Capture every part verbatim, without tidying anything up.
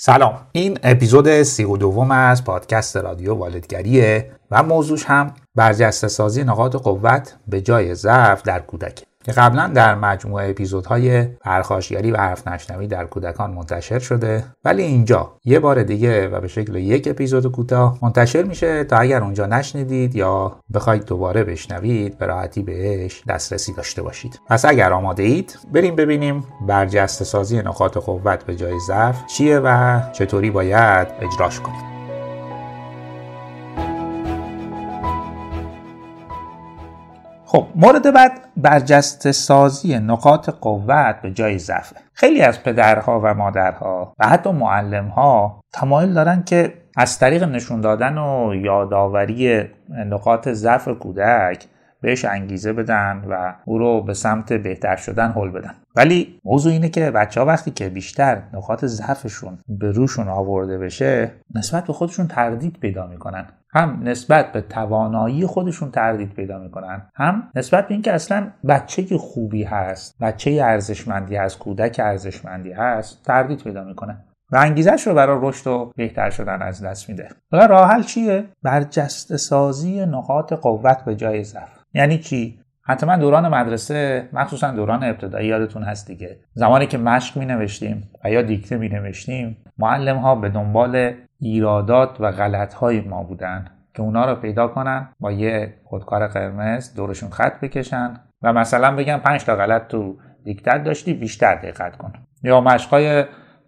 سلام، این اپیزود سی و دوم از پادکست رادیو والدگریه و موضوعش هم برجسته سازی نقاط قوت به جای ضعف در کودک که قبلا در مجموعه اپیزودهای پرخاشگری و حرف نشنوی در کودکان منتشر شده، ولی اینجا یه بار دیگه و به شکل یک اپیزود کوتاه منتشر میشه تا اگر اونجا نشنیدید یا بخواید دوباره بشنوید به راحتی بهش دسترسی داشته باشید. پس اگر آماده اید بریم ببینیم برجسته سازی نقاط قوت به جای ضعف چیه و چطوری باید اجراش کنیم. خب، مورد بعد برجسته سازی نقاط قوت به جای ضعف. خیلی از پدرها و مادرها و حتی معلم‌ها تمایل دارن که از طریق نشون دادن و یادآوری نقاط ضعف کودک بهش انگیزه بدن و او رو به سمت بهتر شدن هل بدن، ولی موضوع اینه که بچه‌ها وقتی که بیشتر نقاط ضعفشون به روشون آورده بشه، نسبت به خودشون تردید پیدا میکنن، هم نسبت به توانایی خودشون تردید پیدا میکنن، هم نسبت به اینکه اصلا بچه که خوبی هست، بچه ارزشمندی هست، کودک ارزشمندی هست، تردید پیدا میکنن و انگیزش رو برای رشد و بهتر شدن از دست میده. راه حل چیه؟ برجسته سازی نقاط قوت به جای ضعف. یعنی چی؟ حتما دوران مدرسه، مخصوصا دوران ابتدایی یادتون هست دیگه، زمانی که مشق می نوشتیم و یا دیکته می نوشتیم، معلم ها به دنبال ایرادات و غلط های ما بودن که اونا رو پیدا کنن، با یه خودکار قرمز دورشون خط بکشن و مثلا بگن پنج تا غلط تو دیکته داشتی، بیشتر دقت کن، یا مشقای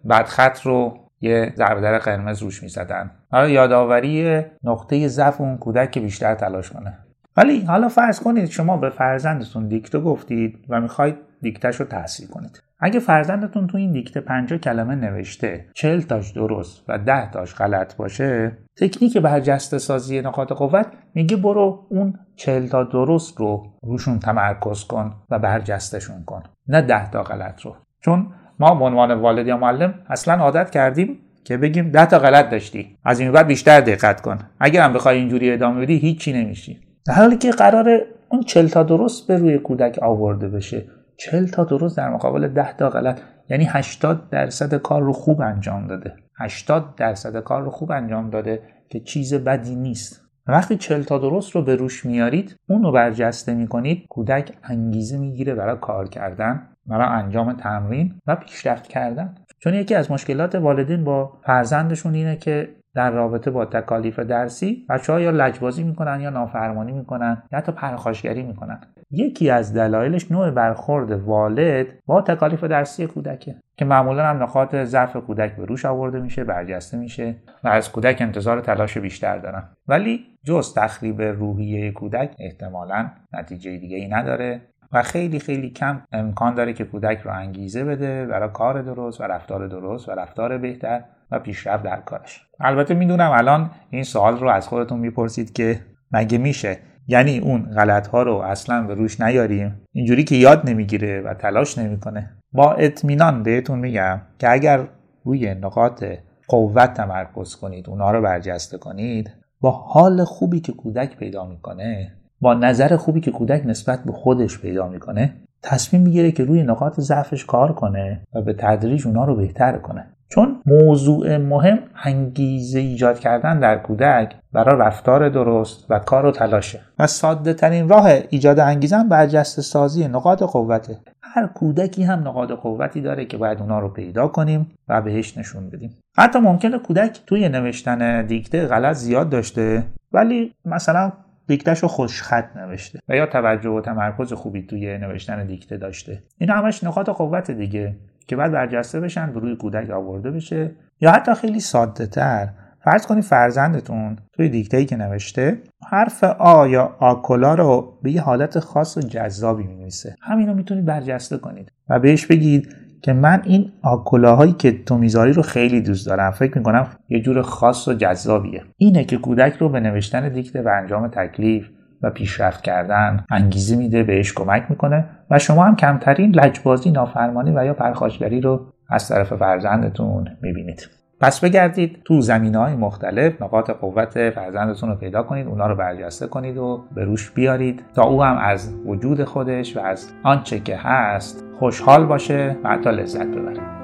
بد خط رو یه ضرب در قرمز روش می زدن، یادآوری نقطه ضعف اون کودک که بیشتر تلاش کنه. ولی حالا فرض کنید شما به فرزندتون دیکته گفتید و میخواید دیکتهش رو تصحیح کنید. اگه فرزندتون تو این دیکته پنجاه کلمه نوشته، چهل تاش درست و ده تاش غلط باشه، تکنیک برجسته سازی نقاط قوت میگه برو اون چهل تا درست رو روشون تمرکز کن و برجستشون کن، نه ده تا غلط رو. چون ما به عنوان والد یا معلم اصلا عادت کردیم که بگیم ده تا غلط داشتی، از این بعد بیشتر دقت کن، اگه هم بخوای اینجوری ادامه بدی هیچی نمیشی. در حالی که قراره اون چهل تا درست به روی کودک آورده بشه، چهل تا درست در مقابل ده تا غلط، یعنی هشتاد درصد کار رو خوب انجام داده. هشتاد درصد کار رو خوب انجام داده که چیز بدی نیست. وقتی چهل تا درست رو به روش میارید، اون رو برجسته میکنید، کودک انگیزه میگیره برای کار کردن، برای انجام تمرین و پیشرفت کردن. چون یکی از مشکلات والدین با فرزندشون اینه که در رابطه با تکالیف درسی بچه‌ها یا لجبازی میکنن یا نافرمانی میکنن یا حتی پرخاشگری میکنن. یکی از دلایلش نوع برخورد والد با تکالیف درسی کودکه که معمولا هم نقاط ضعف کودک به روش آورده میشه، برجسته میشه و از کودک انتظار تلاش بیشتر دارن. ولی جز تخریب روحیه کودک احتمالاً نتیجه دیگه‌ای نداره و خیلی خیلی کم امکان داره که کودک رو انگیزه بده برای کار درست و رفتار درست و رفتار بهتر و پیشرفت در کارش. البته میدونم الان این سوال رو از خودتون میپرسید که مگه میشه؟ یعنی اون غلط‌ها رو اصلا به روش نیاریم؟ اینجوری که یاد نمیگیره و تلاش نمیکنه. با اطمینان بهتون میگم که اگر روی نقاط قوت تمرکز کنید، اونها رو برجسته کنید، با حال خوبی که کودک پیدا میکنه، با نظر خوبی که کودک نسبت به خودش پیدا میکنه، تصمیم میگیره که روی نقاط ضعفش کار کنه و به تدریج اونها رو بهتر کنه. چون موضوع مهم انگیزه ایجاد کردن در کودک برای رفتار درست و کار و تلاشه و ساده ترین راه ایجاد انگیزه هم برجسته سازی نقاط قوته. هر کودکی هم نقاط قوتی داره که باید اونا رو پیدا کنیم و بهش نشون بدیم. حتی ممکنه کودک توی نوشتن دیکته غلط زیاد داشته، ولی مثلا دیکتهشو خوشخط نوشته و یا توجه و تمرکز خوبی توی نوشتن دیکته داشته. اینا همش نقاط قوت دیگه که بعد برجسته بشن، روی کودک آورده بشه. یا حتی خیلی ساده تر، فرض کنید فرزندتون توی دیکته‌ای که نوشته حرف آ یا آکولا رو به یه حالت خاص و جذابی می‌نویسه، همین رو میتونید برجسته کنید و بهش بگید که من این آکولاهایی که تو می‌ذاری رو خیلی دوست دارم، فکر می‌کنم یه جور خاص و جذابیه. اینه که کودک رو به نوشتن دیکته و انجام تکلیف و پیشرفت کردن انگیزه میده، بهش کمک میکنه و شما هم کمترین لجبازی، نافرمانی و یا پرخاشگری رو از طرف فرزندتون میبینید. پس بگردید تو زمینه‌های مختلف نقاط قوت فرزندتون رو پیدا کنید، اونا رو برجسته کنید و به روش بیارید تا او هم از وجود خودش و از آنچه که هست خوشحال باشه و حتی لذت ببره.